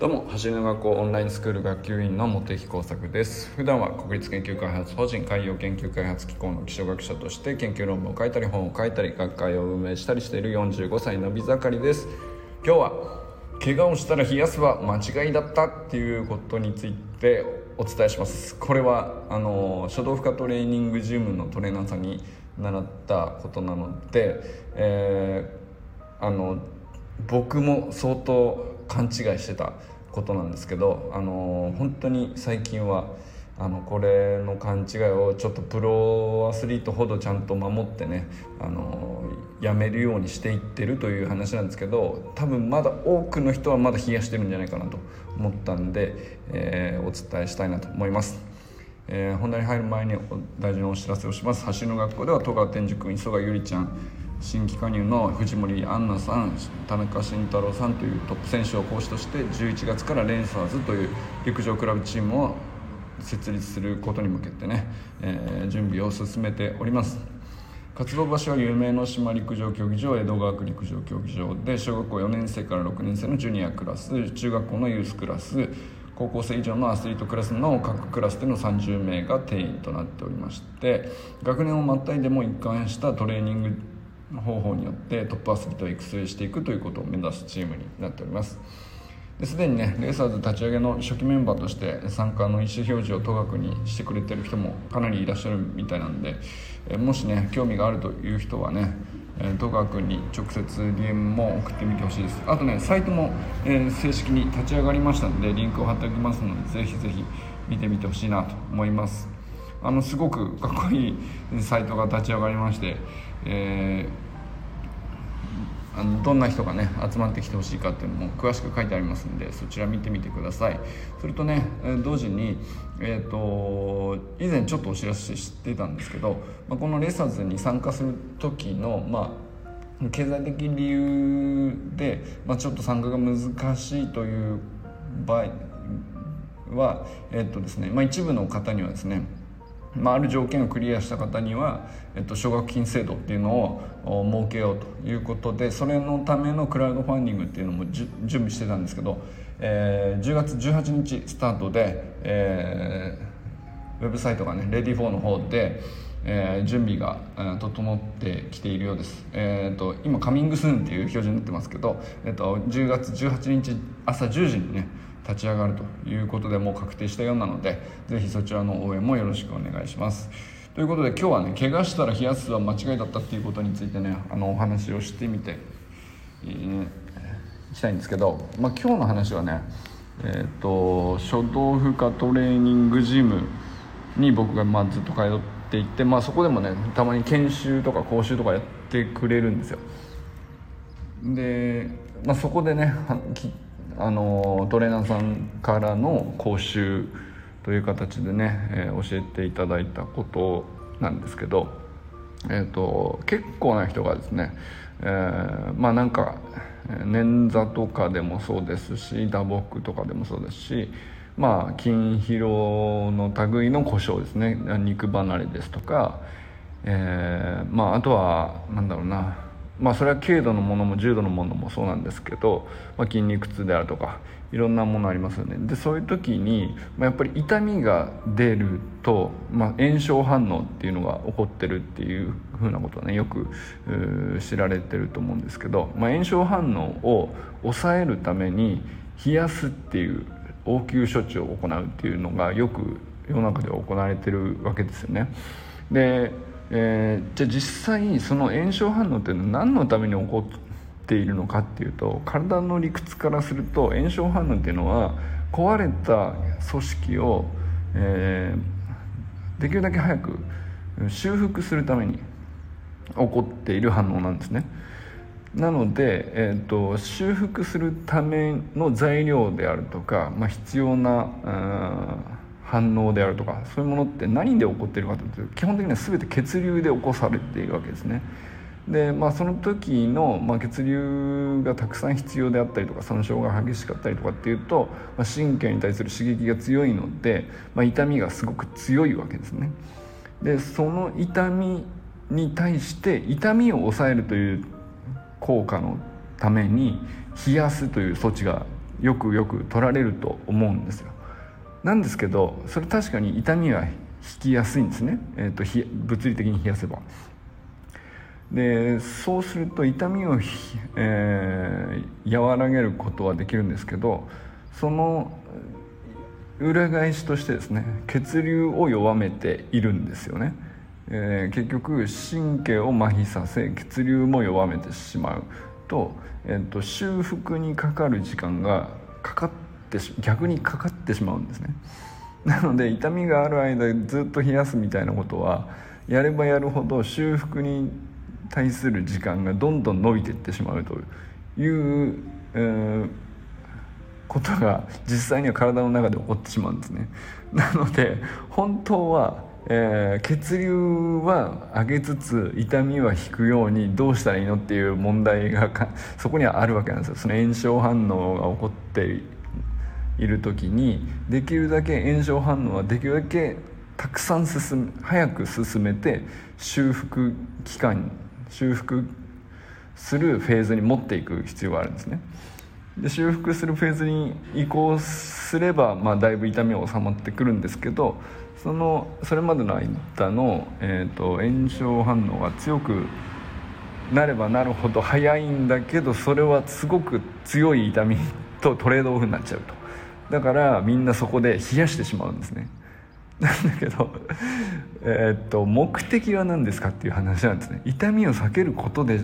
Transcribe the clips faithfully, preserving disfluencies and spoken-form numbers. どうも、走りの学校オンラインスクール学級委員の茂木耕作です。普段は国立研究開発法人海洋研究開発機構の気象学者として研究論文を書いたり本を書いたり学会を運営したりしているよんじゅうごさいのび盛りです。今日は怪我をしたら冷やすは間違いだったっていうことについてお伝えします。これはあの初動負荷トレーニングジムのトレーナーさんに習ったことなので、えー、あの僕も相当勘違いしてたことなんですけど、あの本当に最近はあのこれの勘違いをちょっとプロアスリートほどちゃんと守ってね、あのやめるようにしていってるという話なんですけど、多分まだ多くの人はまだ冷やしてるんじゃないかなと思ったんで、えー、お伝えしたいなと思います。えー、本題に入る前に大事なお知らせをします。走りの学校では戸川天寿君、磯川ゆりちゃん、新規加入の藤森杏奈さん、田中慎太郎さんというトップ選手を講師として、じゅういちがつからレンサーズという陸上クラブチームを設立することに向けてね、えー、準備を進めております。活動場所は有名の島陸上競技場、江戸川区陸上競技場で、小学校よねんせいからろくねんせいのジュニアクラス、中学校のユースクラス、高校生以上のアスリートクラスの各クラスでのさんじゅうめいが定員となっておりまして、学年をまたいでも一貫したトレーニング方法によってトップアスリートを育成していくということを目指すチームになっております。すでにね、レーサーズ立ち上げの初期メンバーとして参加の意思表示を戸川区にしてくれてる人もかなりいらっしゃるみたいなんで、えもしね興味があるという人はね、え戸川区に直接 ディーエム も送ってみてほしいです。あとね、サイトも、えー、正式に立ち上がりましたので、リンクを貼っておきますので、ぜひぜひ見てみてほしいなと思います。あのすごくかっこいいサイトが立ち上がりまして、えーあのどんな人がね集まってきてほしいかっていうのも詳しく書いてありますので、そちら見てみてください。それとね、同時に、えー、と以前ちょっとお知らせしてたんですけど、まあ、このレーサーズに参加する時の、まあ、経済的理由で、まあ、ちょっと参加が難しいという場合は、えーとですねまあ、一部の方にはですね、まあ、ある条件をクリアした方には、えっと、奨学金制度っていうのを設けようということで、それのためのクラウドファンディングっていうのも準備してたんですけど、えー、じゅうがつじゅうはちにちスタートで、えー、ウェブサイトがねレディフォーの方で、えー、準備が、えー、整ってきているようです。えー、と今カミングスーンっていう表示になってますけど、えー、とじゅうがつじゅうはちにち朝じゅうじにね立ち上がるということで、もう確定したようなので、ぜひそちらの応援もよろしくお願いします。ということで今日はね、怪我したら冷やすは間違いだったっていうことについてね、あのお話をしてみてい、ね、したいんですけど、まあ、今日の話はね、えー、と初動負荷トレーニングジムに僕がまあずっと通っていて、まあ、そこでもねたまに研修とか講習とかやってくれるんですよ。で、まあ、そこでねあのトレーナーさんからの講習という形でね、えー、教えていただいたことなんですけど、えー、と結構な人がですね、えー、まあなんか捻挫とかでもそうですし、打撲とかでもそうですし、まあ筋疲労の類の故障ですね、肉離れですとか、えー、まああとはなんだろうな、まあ、それは軽度のものも重度のものもそうなんですけど、まあ、筋肉痛であるとかいろんなものありますよね。でそういう時に、まあ、やっぱり痛みが出ると、まあ、炎症反応っていうのが起こってるっていうふうなことはねよく知られてると思うんですけど、まあ、炎症反応を抑えるために冷やすっていう応急処置を行うっていうのがよく世の中では行われてるわけですよね。でえー、じゃあ実際その炎症反応っていうのは何のために起こっているのかっていうと、体の理屈からすると炎症反応っていうのは壊れた組織を、えー、できるだけ早く修復するために起こっている反応なんですね。なので、えーと、修復するための材料であるとか、まあ、必要な反応であるとか、そういうものって何で起こっているかというと、基本的には全て血流で起こされているわけですね。で、まあ、その時の、まあ、血流がたくさん必要であったりとか、損傷が激しかったりとかっていうと、まあ、神経に対する刺激が強いので、まあ、痛みがすごく強いわけですね。でその痛みに対して痛みを抑えるという効果のために冷やすという措置がよくよく取られると思うんですよ。なんですけど、それ確かに痛みは引きやすいんですね、えー、と物理的に冷やせば。でそうすると痛みを、えー、和らげることはできるんですけど、その裏返しとしてですね、血流を弱めているんですよね。えー、結局神経を麻痺させ、血流も弱めてしまうと、えー、と修復にかかる時間がかかって逆にかかってしまうんですね。なので痛みがある間ずっと冷やすみたいなことはやればやるほど修復に対する時間がどんどん伸びていってしまうという、えー、ことが実際には体の中で起こってしまうんですね。なので本当はえー、血流は上げつつ痛みは引くようにどうしたらいいのっていう問題がかそこにはあるわけなんですよ。その炎症反応が起こっている時にできるだけ炎症反応はできるだけたくさん進め早く進めて修復期間修復するフェーズに持っていく必要があるんですね。で修復するフェーズに移行すれば、まあ、だいぶ痛みは収まってくるんですけど、そのそれまでの間の、えーと、炎症反応が強くなればなるほど早いんだけど、それはすごく強い痛みとトレードオフになっちゃうと。だからみんなそこで冷やしてしまうんですね。なんだけどえーと目的は何ですかっていう話なんですね。痛みを避けることで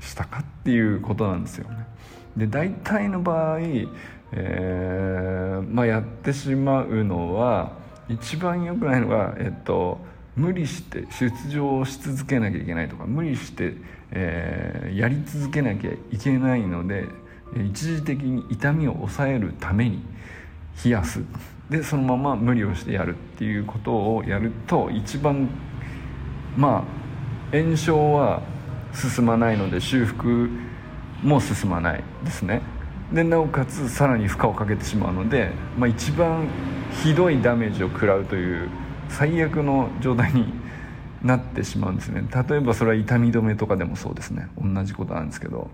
したかっていうことなんですよね。で大体の場合、えーまあ、やってしまうのは一番良くないのが、えっと、無理して出場し続けなきゃいけないとか無理して、えー、やり続けなきゃいけないので一時的に痛みを抑えるために冷やす。でそのまま無理をしてやるっていうことをやると一番まあ炎症は進まないので修復もう進まないですね。でなおかつさらに負荷をかけてしまうので、まあ、一番ひどいダメージを食らうという最悪の状態になってしまうんですね。例えばそれは痛み止めとかでもそうですね、同じことなんですけど、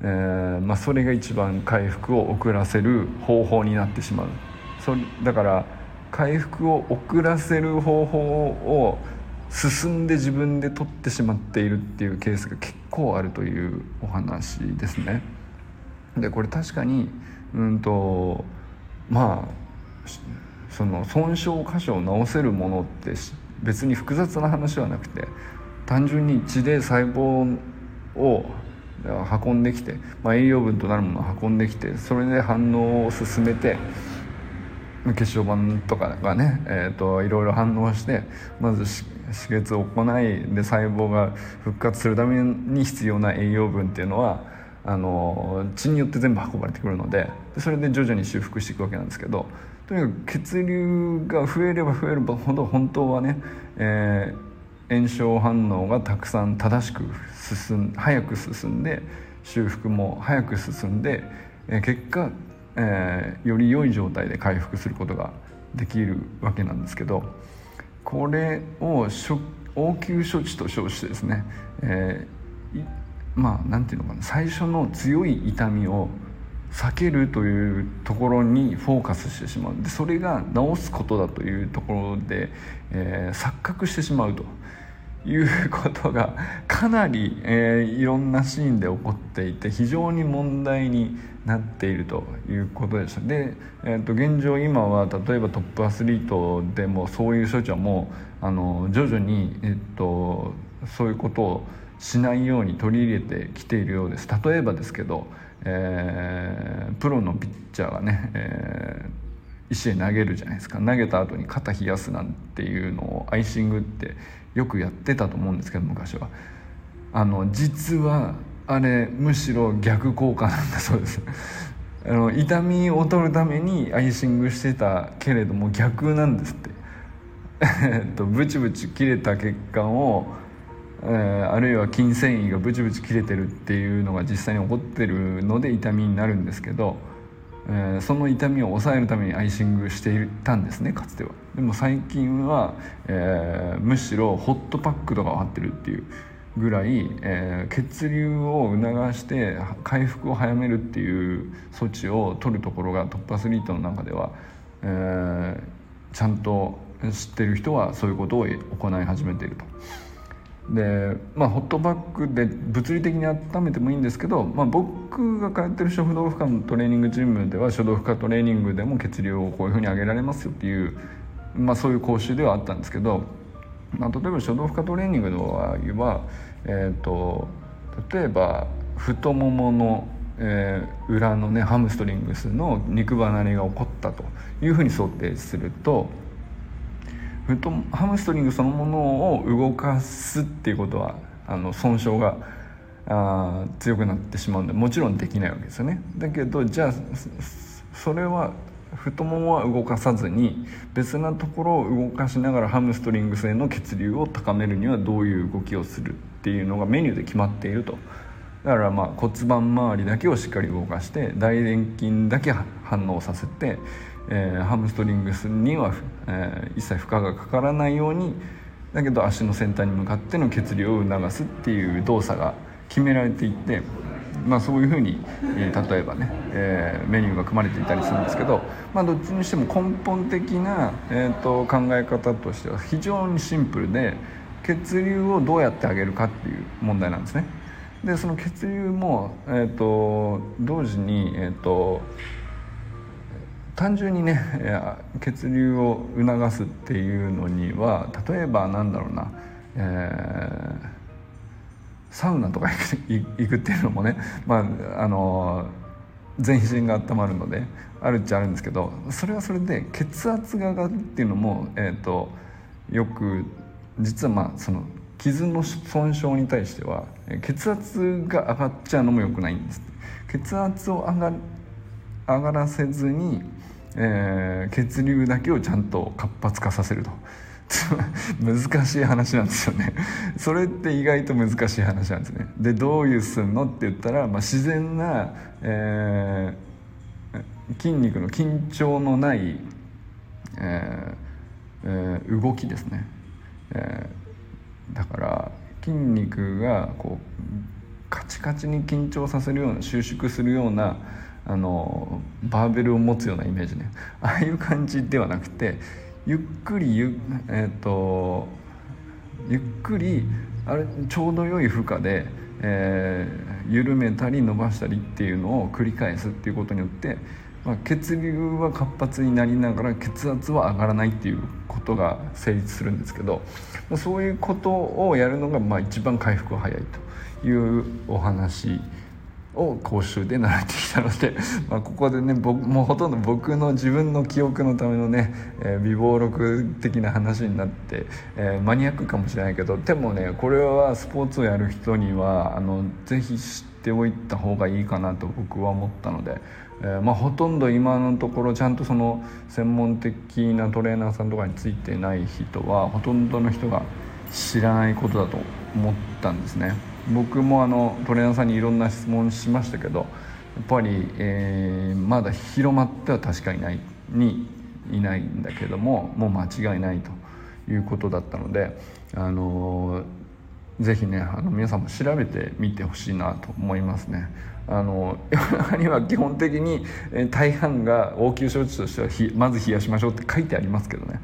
えーまあ、それが一番回復を遅らせる方法になってしまう。それだから回復を遅らせる方法を進んで自分で取ってしまっているっていうケースが結構あるというお話ですね。でこれ確かにうんとまあその損傷箇所を治せるものって別に複雑な話はなくて、単純に血で細胞を運んできて、まあ、栄養分となるものを運んできてそれで反応を進めて血小板とかがね、えー、といろいろ反応してまず止血を行いで細胞が復活するために必要な栄養分っていうのはあの血によって全部運ばれてくるのでそれで徐々に修復していくわけなんですけど、とにかく血流が増えれば増えるほど本当はね、えー、炎症反応がたくさん正しく進ん早く進んで修復も早く進んで、えー、結果えー、より良い状態で回復することができるわけなんですけど、これを応急処置と称してですね、えー、まあなんていうのかな、最初の強い痛みを避けるというところにフォーカスしてしまう。でそれが治すことだというところで、えー、錯覚してしまうということがかなり、えー、いろんなシーンで起こっていて非常に問題になっているということでした。で、えー、と現状今は例えばトップアスリートでもそういう処置はもうあの徐々に、えー、とそういうことをしないように取り入れてきているようです。例えばですけど、えー、プロのピッチャーがね、えー石へ投げるじゃないですか。投げた後に肩冷やすなんていうのをアイシングってよくやってたと思うんですけど、昔はあの実はあれむしろ逆効果なんだそうです。あの痛みを取るためにアイシングしてたけれども逆なんですってブチブチ切れた血管を、えー、あるいは筋繊維がブチブチ切れてるっていうのが実際に起こってるので痛みになるんですけど、その痛みを抑えるためにアイシングしていたんですね、かつては。でも最近は、えー、むしろホットパックとかを貼ってるっていうぐらい、えー、血流を促して回復を早めるっていう措置を取るところがトップアスリートの中では、えー、ちゃんと知ってる人はそういうことを行い始めていると。で、まあ、ホットパックで物理的に温めてもいいんですけど、まあ、僕が通ってる初動負荷のトレーニングジムでは初動負荷トレーニングでも血流をこういうふうに上げられますよっていう、まあ、そういう講習ではあったんですけど、まあ、例えば初動負荷トレーニングの場合は、えー、と例えば太ももの、えー、裏の、ね、ハムストリングスの肉離れが起こったというふうに想定すると、ハムストリングそのものを動かすっていうことはあの損傷があ強くなってしまうのでもちろんできないわけですよね。だけどじゃあそれは太ももは動かさずに別なところを動かしながらハムストリングスへの血流を高めるにはどういう動きをするっていうのがメニューで決まっていると。だからまあ骨盤周りだけをしっかり動かして大臀筋だけ反応させて、えー、ハムストリングスには、えー、一切負荷がかからないようにだけど足の先端に向かっての血流を促すっていう動作が決められていって、まあ、そういうふうに、えー、例えばね、えー、メニューが組まれていたりするんですけど、まあ、どっちにしても根本的な、えーと、考え方としては非常にシンプルで血流をどうやって上げるかっていう問題なんですね。でその血流も、えー、と同時に、えー、と単純にね血流を促すっていうのには例えばなんだろうな、えー、サウナとか行く、 行くっていうのもね、まあ、あの全身が温まるのであるっちゃあるんですけど、それはそれで血圧が上がるっていうのも、えー、とよく実はまあその傷の損傷に対しては血圧が上がっちゃうのも良くないんです。血圧を上が、上がらせずに、えー、血流だけをちゃんと活発化させると難しい話なんですよねそれって意外と難しい話なんですね。でどういうすんのって言ったら、まあ、自然な、えー、筋肉の緊張のない、えーえー、動きですね、えーだから筋肉がこうカチカチに緊張させるような収縮するようなあのバーベルを持つようなイメージね、ああいう感じではなくてゆっくり ゆ,、えー、とゆっくりあれちょうど良い負荷で、えー、緩めたり伸ばしたりっていうのを繰り返すっていうことによって、まあ、血流は活発になりながら血圧は上がらないっていうことが成立するんですけど、そういうことをやるのがまあ一番回復が早いというお話を講習で習ってきたので、まあ、ここでね僕もうほとんど僕の自分の記憶のためのね、えー、微暴録的な話になって、えー、マニアックかもしれないけど、でもねこれはスポーツをやる人にはあのぜひ知っておいた方がいいかなと僕は思ったので、えーまあ、ほとんど今のところちゃんとその専門的なトレーナーさんとかについてない人はほとんどの人が知らないことだと思ったんですね。僕もあのトレーナーさんにいろんな質問しましたけど、やっぱり、えー、まだ広まっては確かにないにいないんだけども、もう間違いないということだったので、あのー、ぜひねあの皆さんも調べてみてほしいなと思いますね。あの世の中には基本的に大半が応急処置としてはまず冷やしましょうって書いてありますけどね、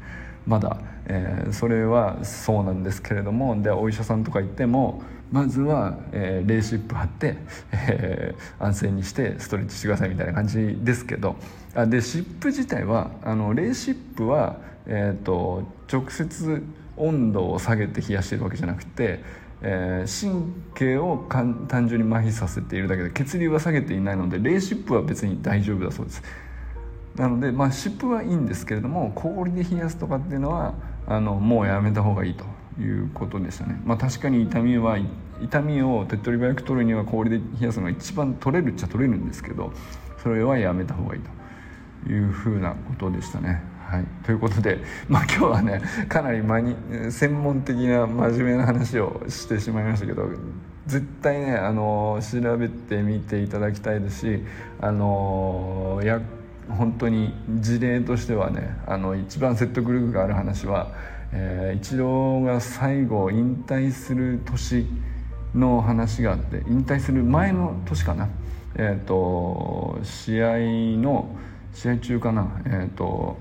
まだ、えー、それはそうなんですけれども、でお医者さんとか行ってもまずは、えー、レーシップ貼って、えー、安静にしてストレッチしてくださいみたいな感じですけど、あでシップ自体はあのレーシップは、えー、と直接温度を下げて冷やしているわけじゃなくて、えー、神経を単純に麻痺させているだけで血流は下げていないのでレーシップは別に大丈夫だそうです。なので、まあ、湿布はいいんですけれども氷で冷やすとかっていうのはあのもうやめた方がいいということでしたね。まあ、確かに痛みは痛みを手っ取り早く取るには氷で冷やすのが一番取れるっちゃ取れるんですけど、それはやめた方がいいというふうなことでしたね。はい、ということで、まあ、今日はねかなりマニ専門的な真面目な話をしてしまいましたけど、絶対ねあの調べてみていただきたいですし、あの薬本当に事例としてはねあの一番説得力がある話は、えー、イチローが最後引退する年の話があって、引退する前の年かな、えー、と試合の試合中かな、えー、と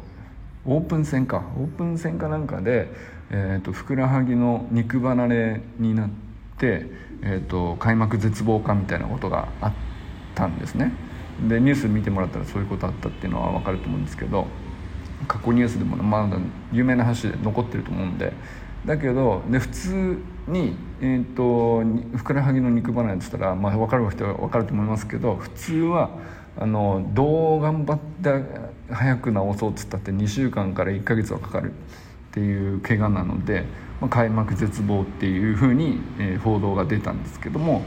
オープン戦かオープン戦かなんかで、えー、とふくらはぎの肉離れになって、えー、と開幕絶望かみたいなことがあったんですね。でニュース見てもらったらそういうことあったっていうのは分かると思うんですけど、過去ニュースでもまだ有名な話で残ってると思うんで、だけどで普通に、えー、とふくらはぎの肉離れって言ったら、まあ、分かる人は分かると思いますけど、普通はあのどう頑張って早く治そうって言ったってにしゅうかんからいっかげつはかかるっていう怪我なので、まあ、開幕絶望っていうふうに、えー、報道が出たんですけども、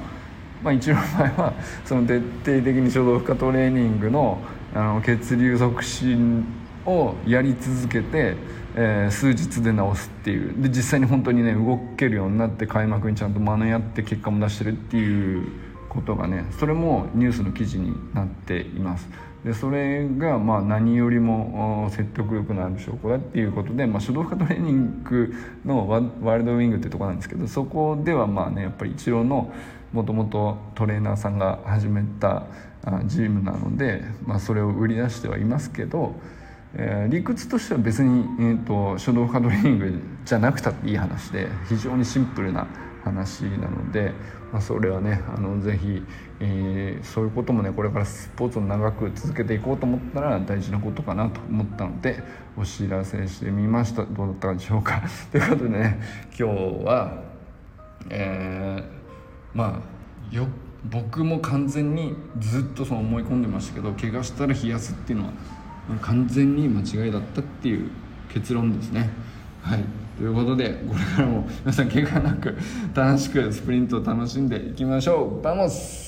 まあ、一応の場合はその徹底的に初動負荷トレーニング の, あの血流促進をやり続けて、えー、数日で治すっていうで、実際に本当にね動けるようになって開幕にちゃんと間に合って結果も出してるっていうことがね、それもニュースの記事になっています。でそれがまあ何よりも説得力のある証拠だっていうことで、まあ、初動負荷トレーニングのワールドウィングっていうところなんですけど、そこではまあねやっぱりイチローのもともとトレーナーさんが始めたジムなので、まあ、それを売り出してはいますけど、えー、理屈としては別に、えー、と初動負荷トレーニングじゃなくたっていい話で、非常にシンプルな話なので、まあ、それはねあのぜひ、えー、そういうこともねこれからスポーツを長く続けていこうと思ったら大事なことかなと思ったのでお知らせしてみました。どうだったでしょうかということでね、今日は、えー、まあよ僕も完全にずっとその思い込んでましたけど、怪我したら冷やすっていうのは完全に間違いだったっていう結論ですね。はい、ということでこれからも皆さん怪我なく楽しくスプリントを楽しんでいきましょう。バモス。